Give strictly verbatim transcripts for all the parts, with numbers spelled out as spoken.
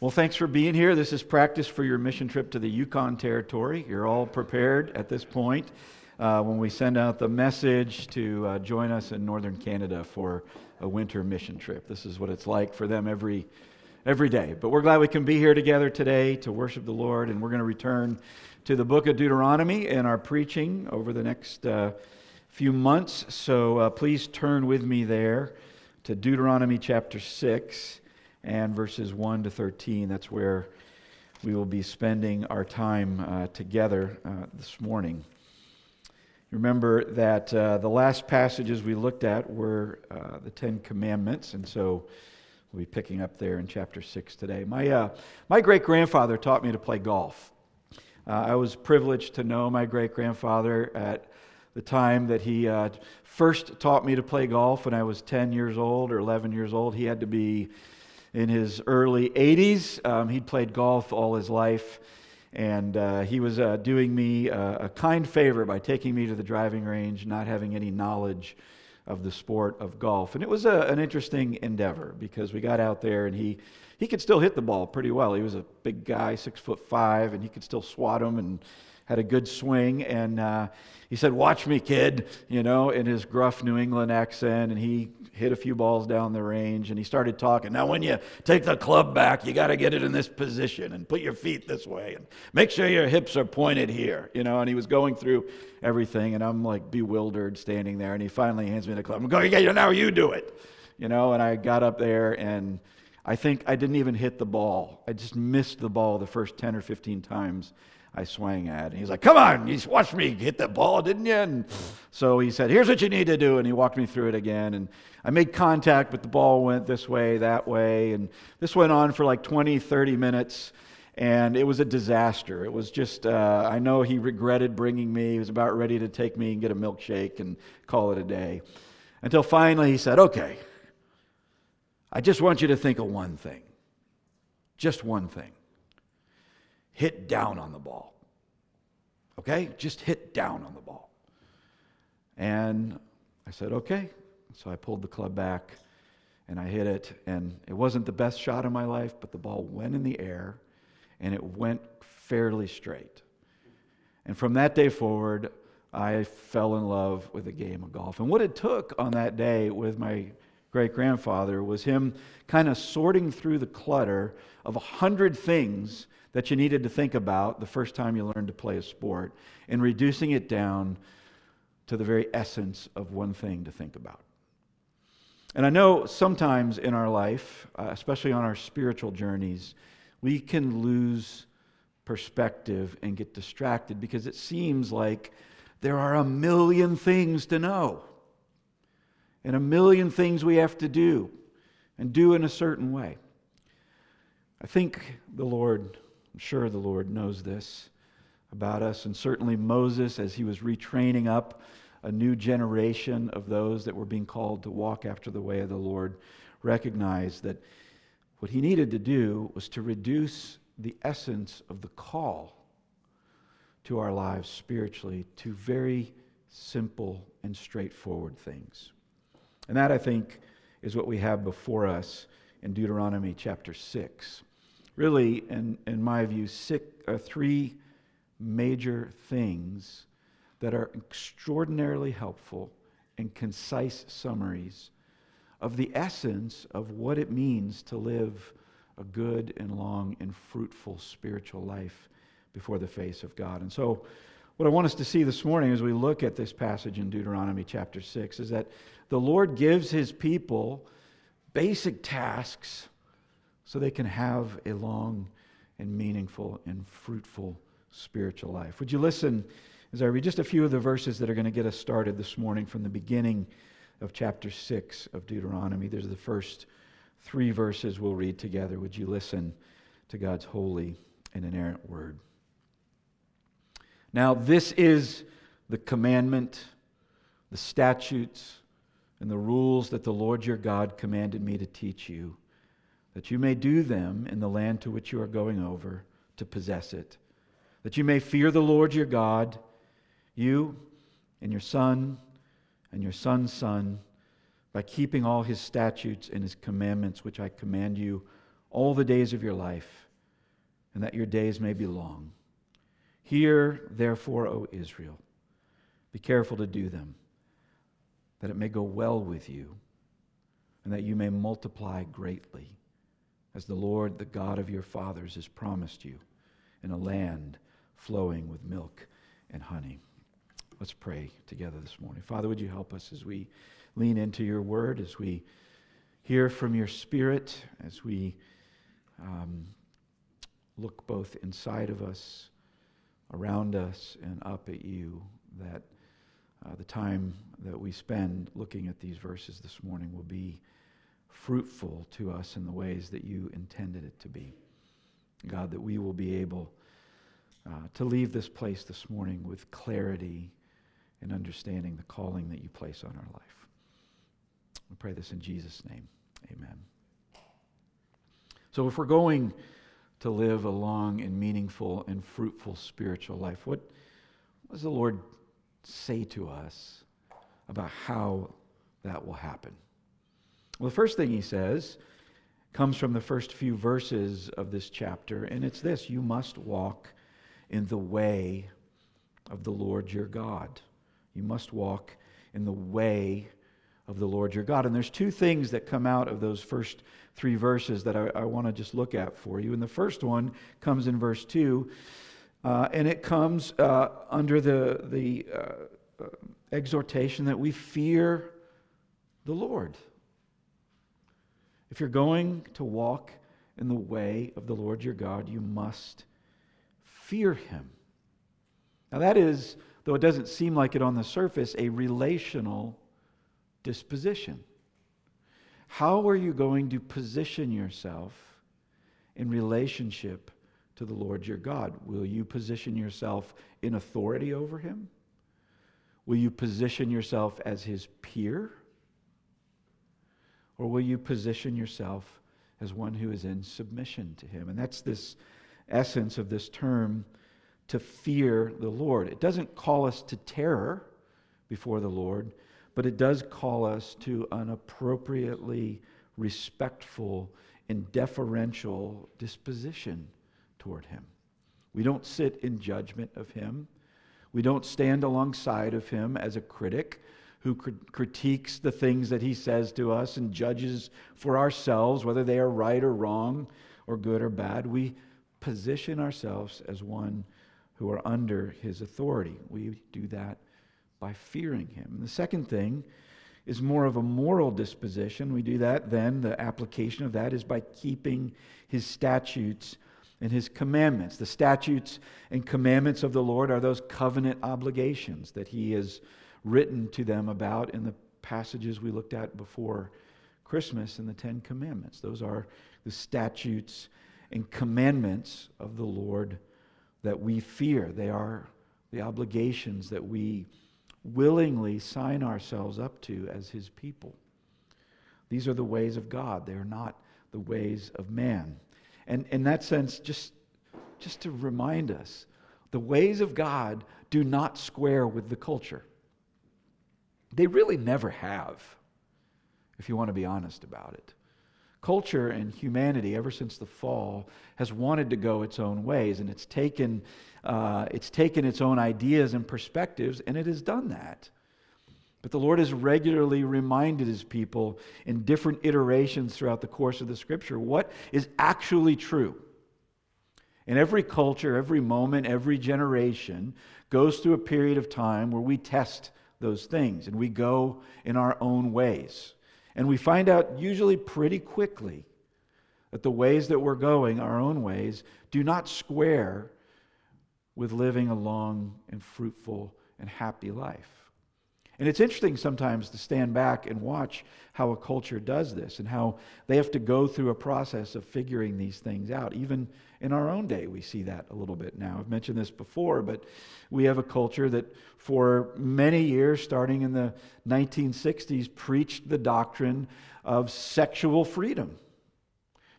Well, thanks for being here. This is practice for your mission trip to the Yukon Territory. You're all prepared at this point uh, when we send out the message to uh, join us in northern Canada for a winter mission trip. This is what it's like for them every every day. But we're glad we can be here together today to worship the Lord, and we're going to return to the book of Deuteronomy in our preaching over the next uh, few months. So uh, please turn with me there to Deuteronomy chapter six. And verses one to thirteen, that's where we will be spending our time uh, together uh, this morning. Remember that uh, the last passages we looked at were uh, the Ten Commandments, and so we'll be picking up there in chapter six today. My uh, my great-grandfather taught me to play golf. Uh, I was privileged to know my great-grandfather at the time that he uh, first taught me to play golf when I was ten years old or eleven years old. He had to be in his early eighties. Um, he'd played golf all his life, and uh, he was uh, doing me uh, a kind favor by taking me to the driving range, not having any knowledge of the sport of golf. And it was a, an interesting endeavor because we got out there, and he he could still hit the ball pretty well. He was a big guy, six foot five, and he could still swat him and had a good swing. And uh, he said, "Watch me, kid," you know, in his gruff New England accent, and he hit a few balls down the range, and he started talking. "Now, when you take the club back, you got to get it in this position, and put your feet this way, and make sure your hips are pointed here," you know. And he was going through everything, and I'm like bewildered, standing there. And he finally hands me the club. I'm going, "Yeah, now you do it," you know. And I got up there, and I think I didn't even hit the ball. I just missed the ball the first ten or fifteen times I swang at it. And he's like, "Come on, you watched me hit the ball, didn't you?" And so he said, "Here's what you need to do." And he walked me through it again. And I made contact, but the ball went this way, that way. And this went on for like twenty, thirty minutes. And it was a disaster. It was just, uh, I know he regretted bringing me. He was about ready to take me and get a milkshake and call it a day. Until finally he said, "Okay, I just want you to think of one thing. Just one thing. Hit down on the ball. Okay? Just hit down on the ball." And I said, "Okay." So I pulled the club back, and I hit it. And it wasn't the best shot of my life, but the ball went in the air, and it went fairly straight. And from that day forward, I fell in love with the game of golf. And what it took on that day with my great-grandfather was him kind of sorting through the clutter of a hundred things that you needed to think about the first time you learned to play a sport, and reducing it down to the very essence of one thing to think about. And I know sometimes in our life, uh, especially on our spiritual journeys, we can lose perspective and get distracted because it seems like there are a million things to know and a million things we have to do and do in a certain way. I think the Lord I'm sure the Lord knows this about us, and certainly Moses, as he was retraining up a new generation of those that were being called to walk after the way of the Lord, recognized that what he needed to do was to reduce the essence of the call to our lives spiritually to very simple and straightforward things. And that, I think, is what we have before us in Deuteronomy chapter six. Really, in, in my view, six, uh, three major things that are extraordinarily helpful and concise summaries of the essence of what it means to live a good and long and fruitful spiritual life before the face of God. And so what I want us to see this morning as we look at this passage in Deuteronomy chapter six is that the Lord gives his people basic tasks so they can have a long and meaningful and fruitful spiritual life. Would you listen as I read just a few of the verses that are going to get us started this morning from the beginning of chapter six of Deuteronomy. There's the first three verses we'll read together. Would you listen to God's holy and inerrant word? "Now this is the commandment, the statutes, and the rules that the Lord your God commanded me to teach you, that you may do them in the land to which you are going over to possess it, that you may fear the Lord your God, you and your son and your son's son, by keeping all his statutes and his commandments which I command you all the days of your life, and that your days may be long. Hear, therefore, O Israel, be careful to do them, that it may go well with you, and that you may multiply greatly, as the Lord, the God of your fathers, has promised you, in a land flowing with milk and honey. Let's pray together this morning. Father, would you help us as we lean into your word, as we hear from your Spirit, as we um, look both inside of us, around us, and up at you, that uh, the time that we spend looking at these verses this morning will be fruitful to us in the ways that you intended it to be. God, that we will be able uh, to leave this place this morning with clarity and understanding the calling that you place on our life. We pray this in Jesus' name. Amen. So if we're going to live a long and meaningful and fruitful spiritual life, what, what does the Lord say to us about how that will happen? Well, the first thing he says comes from the first few verses of this chapter, and it's this: you must walk in the way of the Lord your God. You must walk in the way of the Lord your God. And there's two things that come out of those first three verses that I, I want to just look at for you. And the first one comes in verse two, uh, and it comes uh, under the, the uh, uh, exhortation that we fear the Lord. If you're going to walk in the way of the Lord your God, you must fear him. Now that is, though it doesn't seem like it on the surface, a relational disposition. How are you going to position yourself in relationship to the Lord your God? Will you position yourself in authority over him? Will you position yourself as his peer? Or will you position yourself as one who is in submission to him? And that's this essence of this term, to fear the Lord. It doesn't call us to terror before the Lord, but it does call us to an appropriately respectful and deferential disposition toward him. We don't sit in judgment of him. We don't stand alongside of him as a critic who critiques the things that he says to us and judges for ourselves whether they are right or wrong or good or bad. We position ourselves as one who are under his authority. We do that by fearing him. And the second thing is more of a moral disposition. We do that then, the application of that is by keeping his statutes and his commandments. The statutes and commandments of the Lord are those covenant obligations that he is written to them about in the passages we looked at before Christmas in the Ten Commandments. Those are the statutes and commandments of the Lord that we fear. They are the obligations that we willingly sign ourselves up to as his people. These are the ways of God. They are not the ways of man. And in that sense, just, just to remind us, the ways of God do not square with the culture. They really never have, if you want to be honest about it. Culture and humanity, ever since the fall, has wanted to go its own ways, and it's taken uh, it's taken its own ideas and perspectives, and it has done that. But the Lord has regularly reminded his people in different iterations throughout the course of the Scripture what is actually true. And every culture, every moment, every generation goes through a period of time where we test those things, and we go in our own ways. And we find out usually pretty quickly that the ways that we're going, our own ways, do not square with living a long and fruitful and happy life. And it's interesting sometimes to stand back and watch how a culture does this and how they have to go through a process of figuring these things out. Even in our own day, we see that a little bit now. I've mentioned this before, but we have a culture that for many years, starting in the nineteen sixties, preached the doctrine of sexual freedom.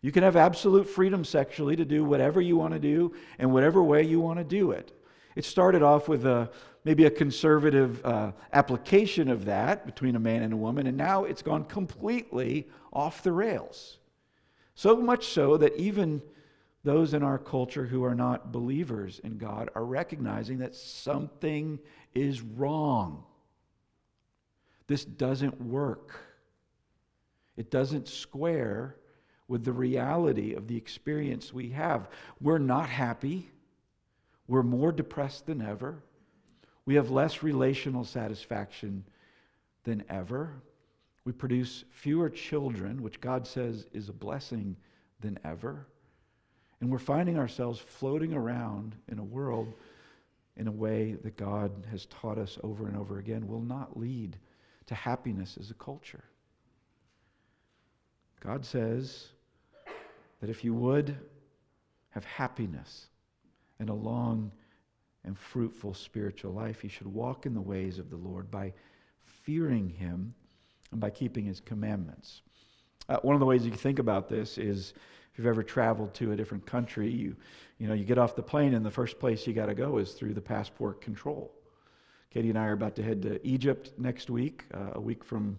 You can have absolute freedom sexually to do whatever you want to do and whatever way you want to do it. It started off with a maybe a conservative uh, application of that between a man and a woman, and now it's gone completely off the rails. So much so that even those in our culture who are not believers in God are recognizing that something is wrong. This doesn't work. It doesn't square with the reality of the experience we have. We're not happy. We're more depressed than ever. We have less relational satisfaction than ever. We produce fewer children, which God says is a blessing, than ever. And we're finding ourselves floating around in a world in a way that God has taught us over and over again will not lead to happiness as a culture. God says that if you would have happiness and a long and fruitful spiritual life, you should walk in the ways of the Lord by fearing Him and by keeping His commandments. Uh, one of the ways you can think about this is if you've ever traveled to a different country, you you know, you get off the plane and the first place you got to go is through the passport control. Katie and I are about to head to Egypt next week, uh, a week from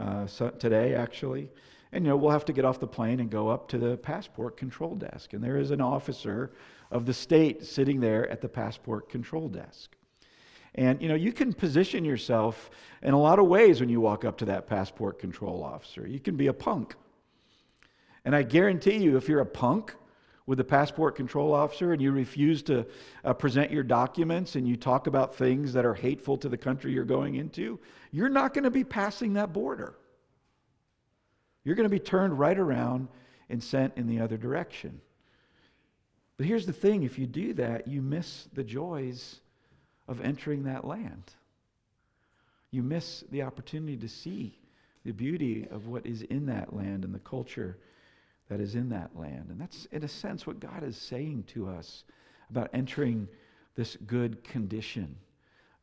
uh, today actually. And you know, we'll have to get off the plane and go up to the passport control desk. And there is an officer of the state sitting there at the passport control desk. And you know, you can position yourself in a lot of ways when you walk up to that passport control officer. You can be a punk. And I guarantee you, if you're a punk with the passport control officer and you refuse to uh, present your documents and you talk about things that are hateful to the country you're going into, you're not going to be passing that border. You're going to be turned right around and sent in the other direction. But here's the thing, if you do that, you miss the joys of entering that land. You miss the opportunity to see the beauty of what is in that land and the culture that is in that land. And that's, in a sense, what God is saying to us about entering this good condition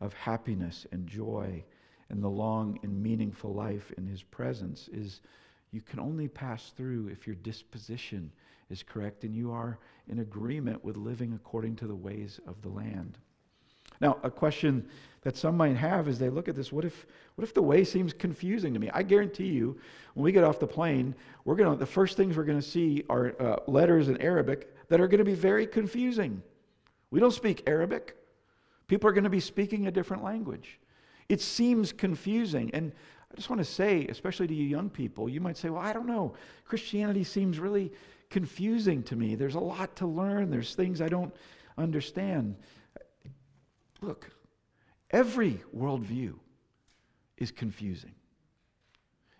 of happiness and joy and the long and meaningful life in His presence is you can only pass through if your disposition is correct and you are in agreement with living according to the ways of the land. Now, a question that some might have as they look at this, what if what if the way seems confusing to me? I guarantee you, when we get off the plane, we're gonna the first things we're gonna see are uh, letters in Arabic that are gonna be very confusing. We don't speak Arabic. People are gonna be speaking a different language. It seems confusing, and I just want to say, especially to you young people, you might say, well, I don't know, Christianity seems really confusing to me. There's a lot to learn. There's things I don't understand. Look, every worldview is confusing.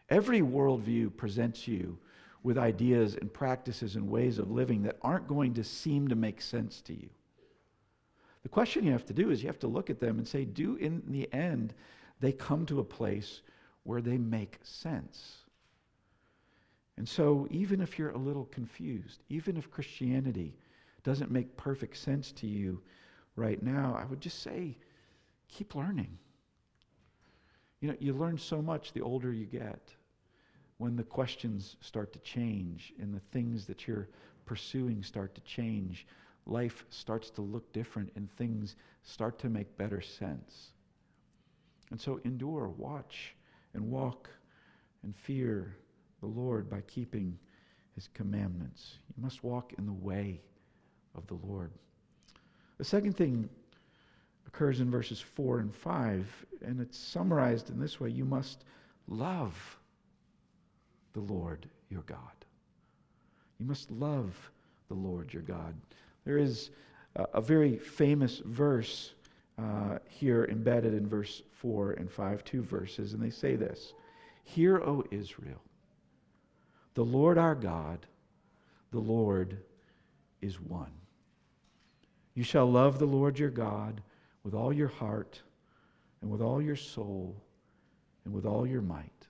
Every worldview presents you with ideas and practices and ways of living that aren't going to seem to make sense to you. The question you have to do is you have to look at them and say, do in the end they come to a place where they make sense? And so even if you're a little confused, even if Christianity doesn't make perfect sense to you right now, I would just say, keep learning. You know, you learn so much the older you get when the questions start to change and the things that you're pursuing start to change. Life starts to look different and things start to make better sense. And so endure, watch, and walk and fear the Lord by keeping His commandments. You must walk in the way of the Lord. The second thing occurs in verses four and five, and it's summarized in this way: you must love the Lord your God. You must love the Lord your God. There is a, a very famous verse uh, here embedded in verse four and five, two verses, and they say this: Hear, O Israel, the Lord our God, the Lord is one. You shall love the Lord your God with all your heart and with all your soul and with all your might.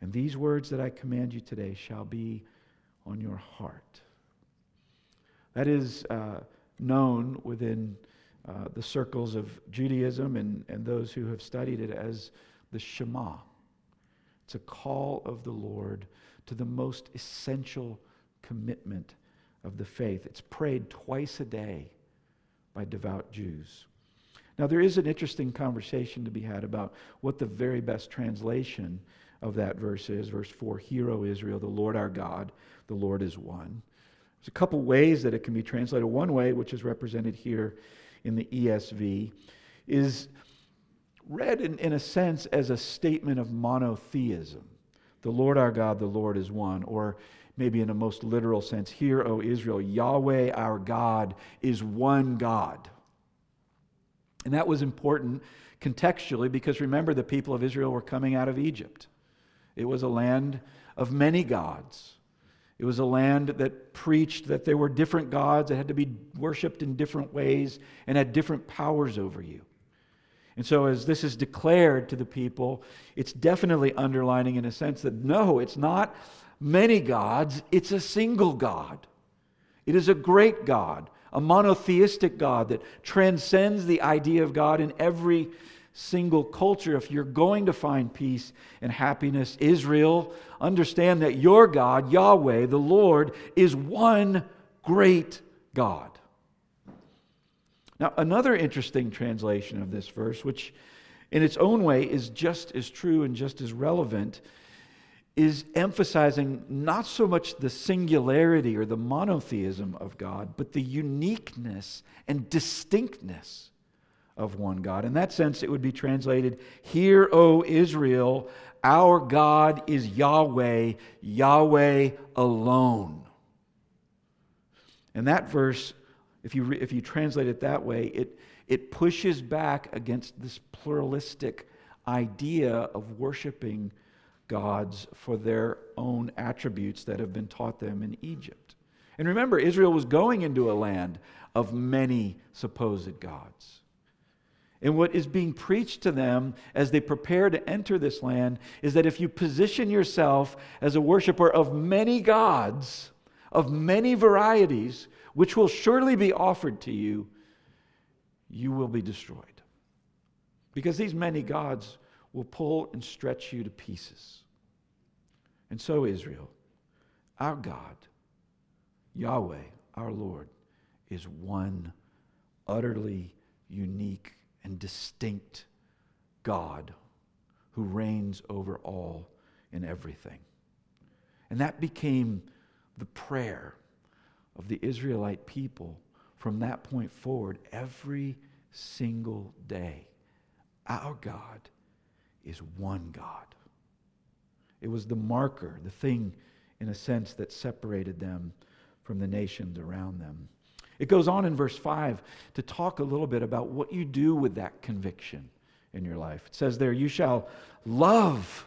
And these words that I command you today shall be on your heart. That is uh, known within uh, the circles of Judaism and, and those who have studied it as the Shema. It's a call of the Lord to the most essential commitment of the faith. It's prayed twice a day by devout Jews. Now, there is an interesting conversation to be had about what the very best translation of that verse is, verse four, "Hear, O Israel, the Lord our God, the Lord is one." There's a couple ways that it can be translated. One way, which is represented here in the E S V, is read in, in a sense as a statement of monotheism. The Lord our God, the Lord is one. Or maybe in a most literal sense, "Hear, O Israel, Yahweh our God is one God." And that was important contextually because remember, the people of Israel were coming out of Egypt. It was a land of many gods. It was a land that preached that there were different gods that had to be worshipped in different ways and had different powers over you. And so as this is declared to the people, it's definitely underlining in a sense that no, it's not many gods, it's a single God. It is a great God, a monotheistic God that transcends the idea of God in every single culture. If you're going to find peace and happiness, Israel, understand that your God, Yahweh, the Lord, is one great God. Now, another interesting translation of this verse, which in its own way is just as true and just as relevant, is emphasizing not so much the singularity or the monotheism of God, but the uniqueness and distinctness of one God. In that sense, it would be translated, "Hear, O Israel, our God is Yahweh, Yahweh alone." And that verse, if you re- if you translate it that way, it, it pushes back against this pluralistic idea of worshiping gods for their own attributes that have been taught them in Egypt. And remember, Israel was going into a land of many supposed gods. And what is being preached to them as they prepare to enter this land is that if you position yourself as a worshiper of many gods, of many varieties, which will surely be offered to you, you will be destroyed. Because these many gods will pull and stretch you to pieces. And so, Israel, our God, Yahweh, our Lord, is one utterly unique and distinct God who reigns over all and everything. And that became the prayer of the Israelite people from that point forward every single day. Our God is one God. It was the marker, the thing, in a sense, that separated them from the nations around them. It goes on in verse five to talk a little bit about what you do with that conviction in your life. It says there, "You shall love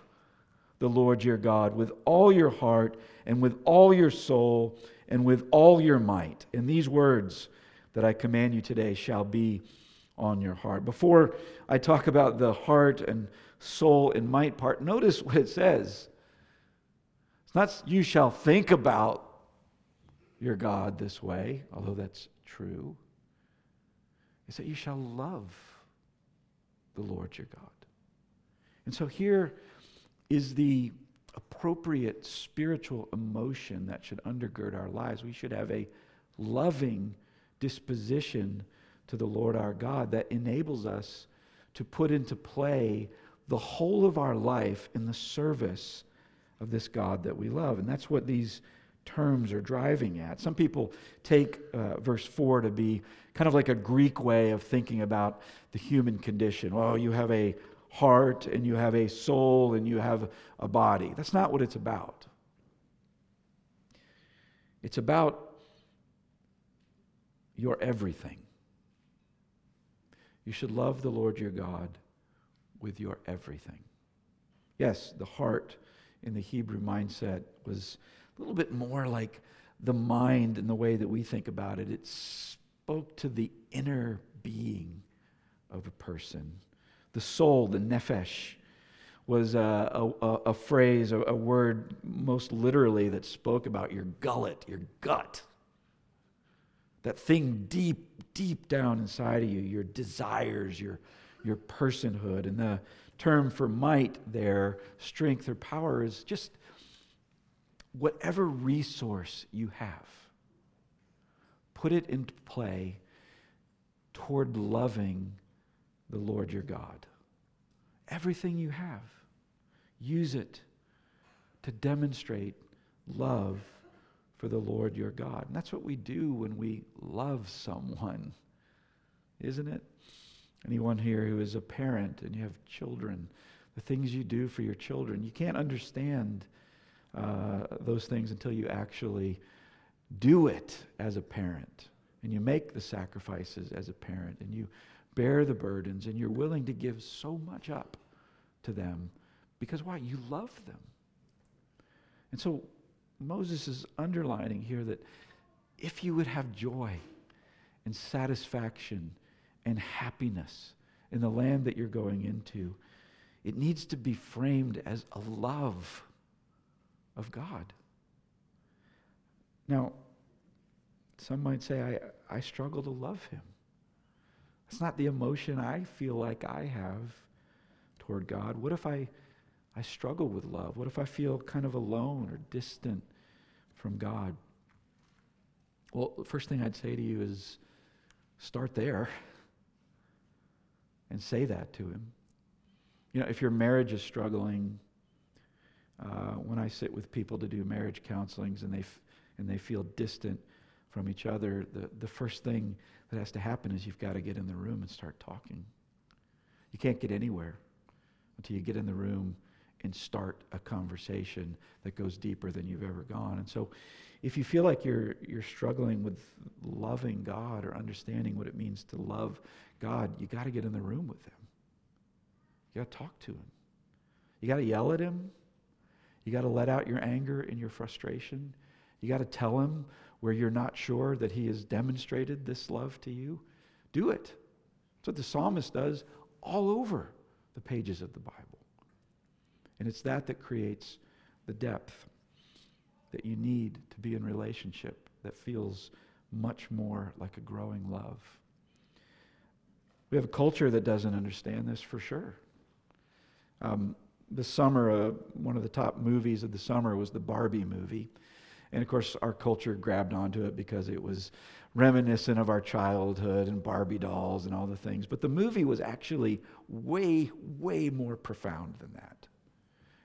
the Lord your God with all your heart and with all your soul and with all your might. And these words that I command you today shall be on your heart." Before I talk about the heart and soul and might part, notice what it says. It's not "you shall think about your God this way," although that's true. It's that you shall love the Lord your God. And so here is the appropriate spiritual emotion that should undergird our lives. We should have a loving disposition to the Lord our God that enables us to put into play the whole of our life in the service of this God that we love. And that's what these terms are driving at. Some people take uh, verse four to be kind of like a Greek way of thinking about the human condition. Well, you have a heart and you have a soul and you have a body. That's not what it's about. It's about your everything. You should love the Lord your God with your everything. Yes, the heart in the Hebrew mindset was a little bit more like the mind in the way that we think about it. It spoke to the inner being of a person. The soul, the nefesh, was a, a, a phrase, a, a word most literally that spoke about your gullet, your gut. That thing deep, deep down inside of you, your desires, your, your personhood. And the term for might there, strength or power, is just whatever resource you have, put it into play toward loving the Lord your God. Everything you have. Use it to demonstrate love for the Lord your God. And that's what we do when we love someone, isn't it? Anyone here who is a parent and you have children, the things you do for your children, you can't understand uh, those things until you actually do it as a parent, and you make the sacrifices as a parent, and you bear the burdens, and you're willing to give so much up to them, because why? You love them. And so Moses is underlining here that if you would have joy and satisfaction and happiness in the land that you're going into, it needs to be framed as a love of God. Now, some might say, I, I struggle to love him. That's not the emotion I feel like I have toward God. What if I, I struggle with love? What if I feel kind of alone or distant from God? Well, the first thing I'd say to you is start there and say that to him. You know, if your marriage is struggling, uh, when I sit with people to do marriage counselings and they f- and they feel distant from each other, the, the first thing that has to happen is you've got to get in the room and start talking. You can't get anywhere until you get in the room and start a conversation that goes deeper than you've ever gone. And so if you feel like you're you're struggling with loving God or understanding what it means to love God, you got to get in the room with him. You got to talk to him. You got to yell at him. You got to let out your anger and your frustration. You got to tell him where you're not sure that he has demonstrated this love to you. Do it. That's what the psalmist does all over the pages of the Bible. And it's that that creates the depth that you need to be in relationship that feels much more like a growing love. We have a culture that doesn't understand this for sure. Um, this summer, uh, one of the top movies of the summer was the Barbie movie. And of course, our culture grabbed onto it because it was reminiscent of our childhood and Barbie dolls and all the things. But the movie was actually way, way more profound than that.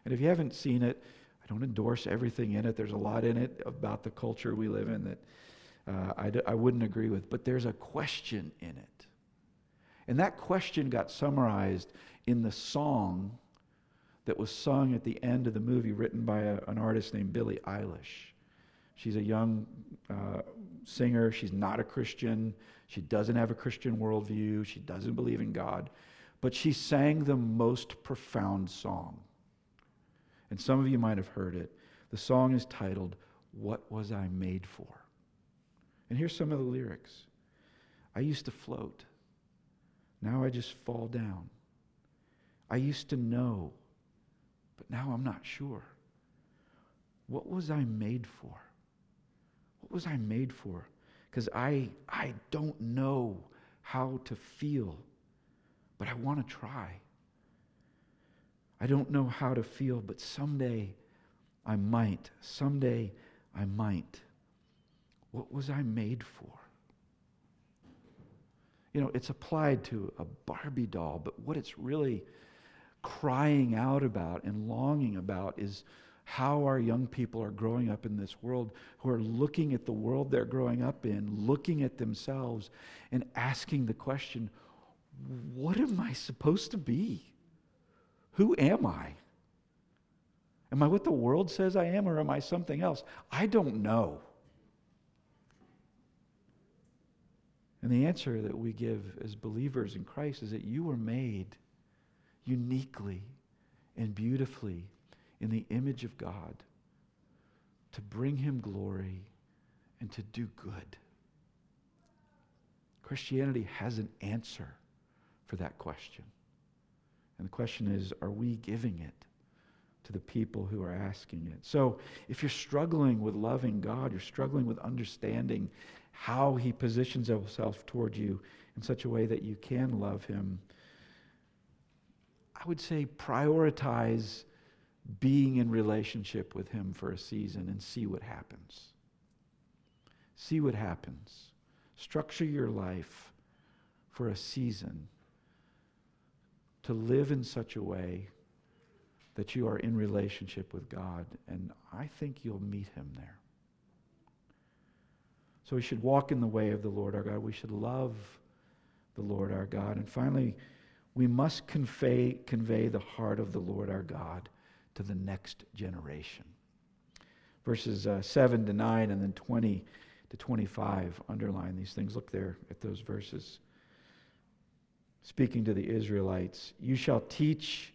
And if you haven't seen it, I don't endorse everything in it. There's a lot in it about the culture we live in that uh, I, d- I wouldn't agree with. But there's a question in it. And that question got summarized in the song that was sung at the end of the movie, written by a, an artist named Billie Eilish. She's a young uh, singer. She's not a Christian. She doesn't have a Christian worldview. She doesn't believe in God. But she sang the most profound song. And some of you might have heard it. The song is titled, "What Was I Made For?" And here's some of the lyrics. I used to float. Now I just fall down. I used to know, but now I'm not sure. What was I made for? What was I made for? Because I, I don't know how to feel, but I want to try. I don't know how to feel, but someday I might. Someday I might. What was I made for? You know, it's applied to a Barbie doll, but what it's really crying out about and longing about is how our young people are growing up in this world, who are looking at the world they're growing up in, looking at themselves, and asking the question, what am I supposed to be? Who am I? Am I what the world says I am, or am I something else? I don't know. And the answer that we give as believers in Christ is that you were made uniquely and beautifully in the image of God, to bring him glory and to do good. Christianity has an answer for that question. And the question is, are we giving it to the people who are asking it? So if you're struggling with loving God, you're struggling with understanding how he positions himself toward you in such a way that you can love him, I would say prioritize being in relationship with him for a season and see what happens. See what happens. Structure your life for a season to live in such a way that you are in relationship with God, and I think you'll meet him there. So we should walk in the way of the Lord our God. We should love the Lord our God. And finally, we must convey, convey the heart of the Lord our God to the next generation. Verses uh, seven to nine and then twenty to twenty-five underline these things. Look there at those verses. Speaking to the Israelites, you shall teach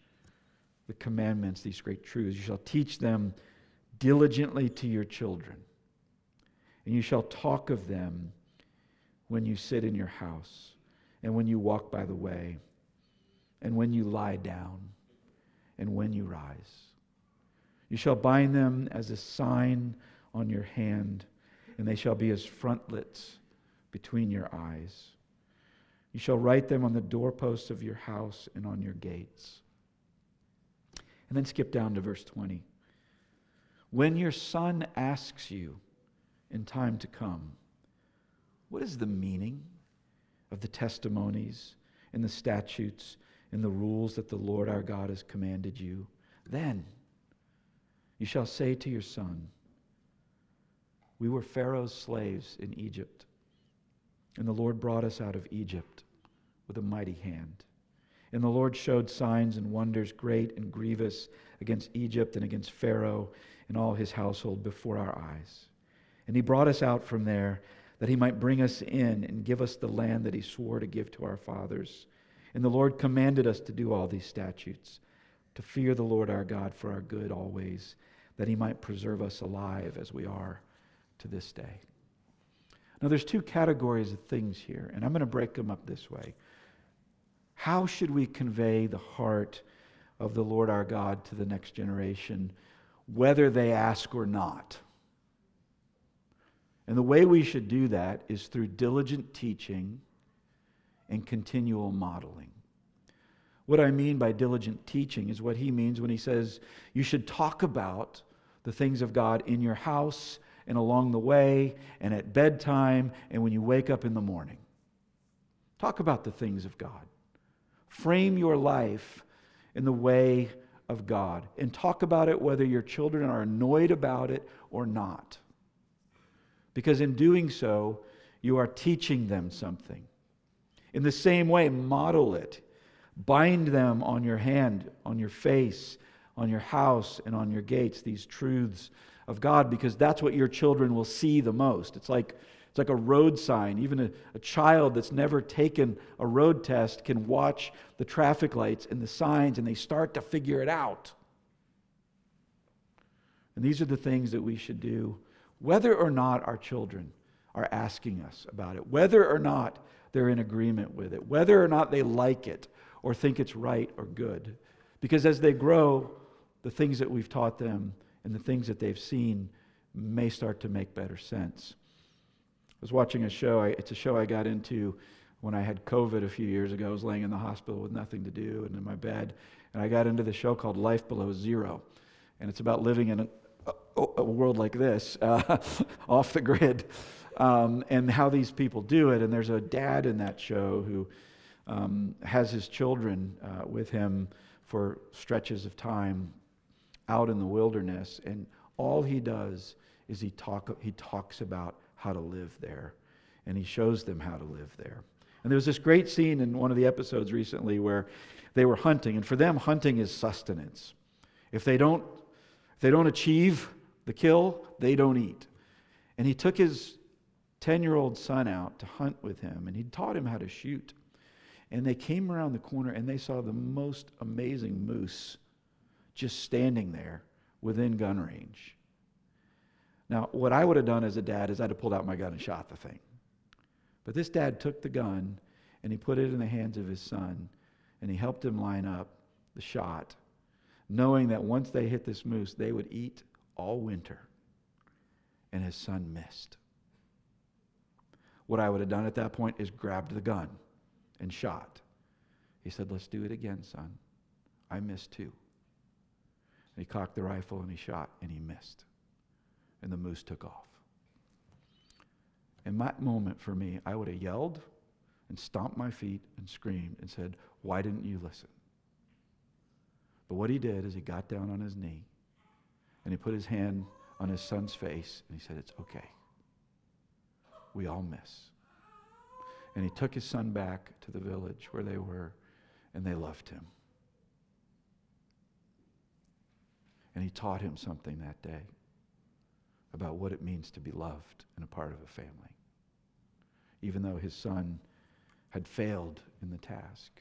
the commandments, these great truths. You shall teach them diligently to your children. And you shall talk of them when you sit in your house, and when you walk by the way, and when you lie down, and when you rise. You shall bind them as a sign on your hand, and they shall be as frontlets between your eyes. You shall write them on the doorposts of your house and on your gates. And then skip down to verse twenty. When your son asks you in time to come, what is the meaning of the testimonies and the statutes and the rules that the Lord our God has commanded you? Then you shall say to your son, we were Pharaoh's slaves in Egypt, and the Lord brought us out of Egypt with a mighty hand. And the Lord showed signs and wonders great and grievous against Egypt and against Pharaoh and all his household before our eyes. And he brought us out from there that he might bring us in and give us the land that he swore to give to our fathers. And the Lord commanded us to do all these statutes, to fear the Lord our God for our good always, that he might preserve us alive as we are to this day. Now, there's two categories of things here, and I'm going to break them up this way. How should we convey the heart of the Lord our God to the next generation, whether they ask or not? And the way we should do that is through diligent teaching and continual modeling. What I mean by diligent teaching is what he means when he says you should talk about the things of God in your house and along the way, and at bedtime, and when you wake up in the morning. Talk about the things of God. Frame your life in the way of God, and talk about it whether your children are annoyed about it or not. Because in doing so, you are teaching them something. In the same way, model it. Bind them on your hand, on your face, on your house, and on your gates, these truths of God, because that's what your children will see the most. It's like it's like a road sign. Even a, a child that's never taken a road test can watch the traffic lights and the signs, and they start to figure it out. And these are the things that we should do, whether or not our children are asking us about it, whether or not they're in agreement with it, whether or not they like it or think it's right or good. Because as they grow, the things that we've taught them and the things that they've seen may start to make better sense. I was watching a show. I, it's a show I got into when I had COVID a few years ago. I was laying in the hospital with nothing to do and in my bed, and I got into the show called Life Below Zero, and it's about living in a, a, a world like this, uh, off the grid, um, and how these people do it. And there's a dad in that show who um, has his children uh, with him for stretches of time out in the wilderness, and all he does is he talk he talks about how to live there, and he shows them how to live there. And there was this great scene in one of the episodes recently where they were hunting, and for them hunting is sustenance. If they don't if they don't achieve the kill, they don't eat. And he took his ten-year-old son out to hunt with him, and he taught him how to shoot. And they came around the corner and they saw the most amazing moose just standing there within gun range. Now, what I would have done as a dad is I'd have pulled out my gun and shot the thing. But this dad took the gun and he put it in the hands of his son, and he helped him line up the shot, knowing that once they hit this moose, they would eat all winter. And his son missed. What I would have done at that point is grabbed the gun and shot. He said, let's do it again, son. I missed too. He cocked the rifle and he shot, and he missed. And the moose took off. In that moment for me, I would have yelled and stomped my feet and screamed and said, why didn't you listen? But what he did is he got down on his knee and he put his hand on his son's face and he said, it's okay. We all miss. And he took his son back to the village where they were and they loved him. And he taught him something that day about what it means to be loved and a part of a family. Even though his son had failed in the task.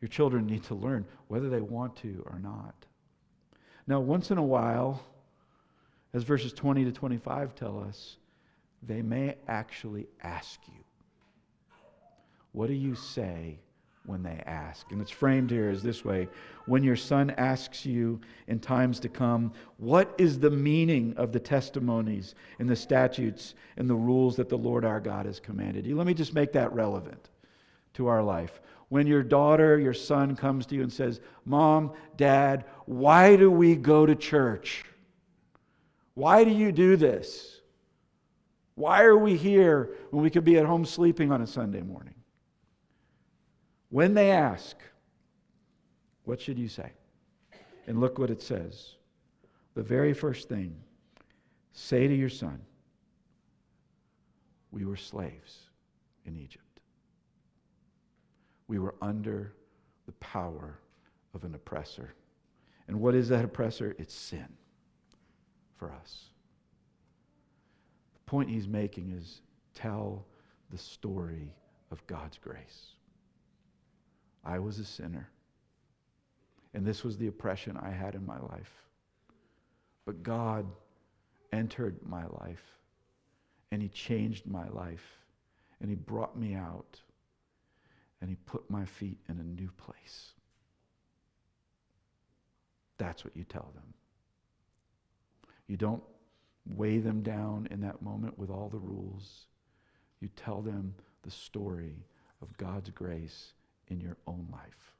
Your children need to learn whether they want to or not. Now, once in a while, as verses twenty to twenty-five tell us, they may actually ask you, what do you say when they ask? And it's framed here as this way: when your son asks you in times to come, what is the meaning of the testimonies and the statutes and the rules that the Lord our God has commanded you? Let me just make that relevant to our life. When your daughter, your son comes to you and says, Mom, Dad, why do we go to church? Why do you do this? Why are we here when we could be at home sleeping on a Sunday morning? When they ask, what should you say? And look what it says. The very first thing, say to your son, we were slaves in Egypt. We were under the power of an oppressor. And what is that oppressor? It's sin for us. The point he's making is tell the story of God's grace. I was a sinner, and this was the oppression I had in my life. But God entered my life, and He changed my life, and He brought me out, and He put my feet in a new place. That's what you tell them. You don't weigh them down in that moment with all the rules. You tell them the story of God's grace in your own life.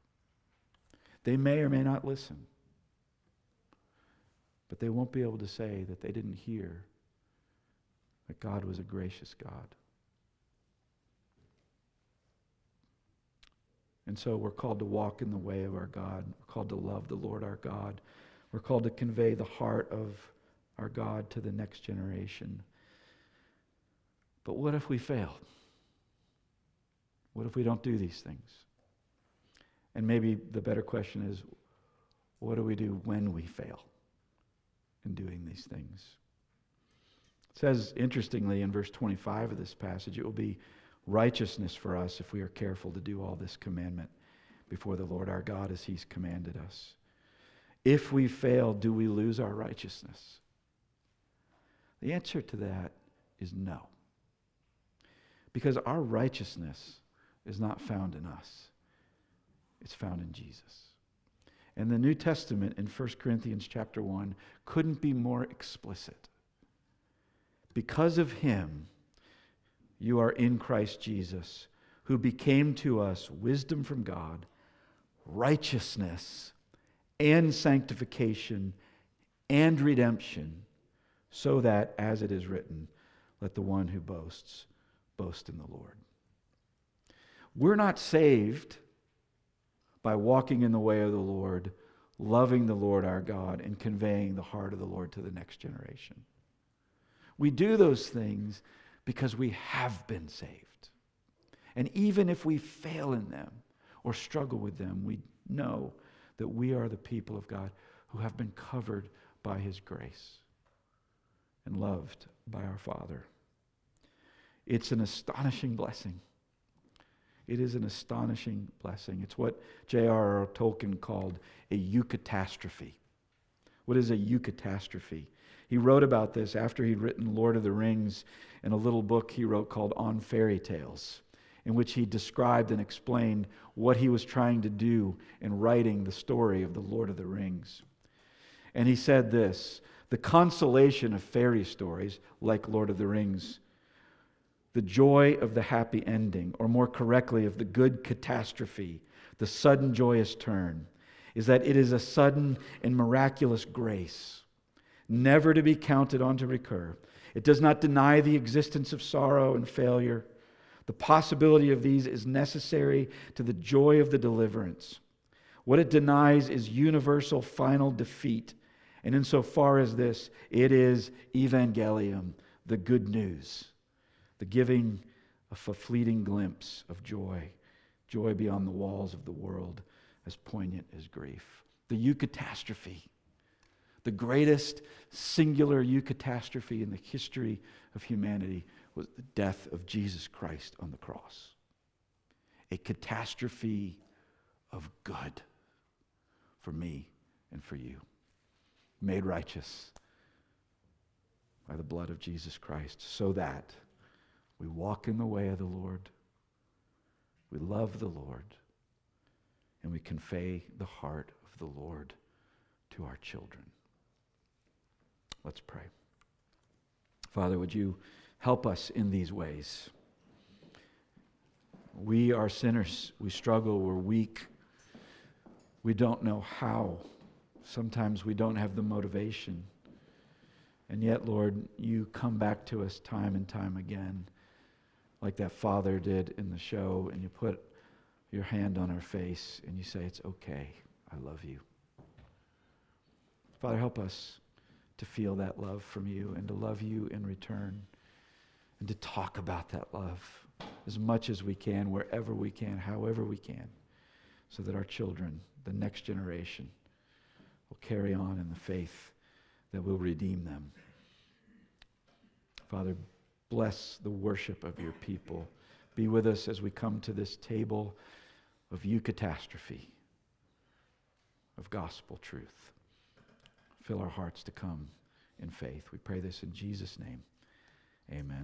They may or may not listen, but they won't be able to say that they didn't hear that God was a gracious God. And so we're called to walk in the way of our God. We're called to love the Lord our God. We're called to convey the heart of our God to the next generation. But what if we failed? What if we don't do these things? And maybe the better question is, what do we do when we fail in doing these things? It says, interestingly, in verse twenty-five of this passage, it will be righteousness for us if we are careful to do all this commandment before the Lord our God as He's commanded us. If we fail, do we lose our righteousness? The answer to that is no. Because our righteousness is not found in us. It's found in Jesus. And the New Testament in First Corinthians chapter one couldn't be more explicit. Because of Him, you are in Christ Jesus, who became to us wisdom from God, righteousness, and sanctification, and redemption, so that, as it is written, let the one who boasts boast in the Lord. We're not saved by walking in the way of the Lord, loving the Lord our God, and conveying the heart of the Lord to the next generation. We do those things because we have been saved. And even if we fail in them or struggle with them, we know that we are the people of God who have been covered by His grace and loved by our Father. It's an astonishing blessing. It is an astonishing blessing. It's what J R R Tolkien called a eucatastrophe. What is a eucatastrophe? He wrote about this after he'd written Lord of the Rings in a little book he wrote called On Fairy Tales, in which he described and explained what he was trying to do in writing the story of the Lord of the Rings. And he said this, the consolation of fairy stories like Lord of the Rings, the joy of the happy ending, or more correctly, of the good catastrophe, the sudden joyous turn, is that it is a sudden and miraculous grace, never to be counted on to recur. It does not deny the existence of sorrow and failure. The possibility of these is necessary to the joy of the deliverance. What it denies is universal final defeat. And insofar as this, it is evangelium, the good news, the giving of a fleeting glimpse of joy, joy beyond the walls of the world, as poignant as grief. The eucatastrophe, the greatest singular eucatastrophe in the history of humanity, was the death of Jesus Christ on the cross. A catastrophe of good for me and for you, made righteous by the blood of Jesus Christ, so that we walk in the way of the Lord, we love the Lord, and we convey the heart of the Lord to our children. Let's pray. Father, would you help us in these ways? We are sinners. We struggle. We're weak. We don't know how. Sometimes we don't have the motivation. And yet, Lord, you come back to us time and time again, like that father did in the show, and you put your hand on our face and you say, it's okay. I love you. Father, help us to feel that love from you and to love you in return and to talk about that love as much as we can, wherever we can, however we can, so that our children, the next generation, will carry on in the faith that will redeem them. Father, bless the worship of your people. Be with us as we come to this table of eucatastrophe, of gospel truth. Fill our hearts to come in faith. We pray this in Jesus' name. Amen.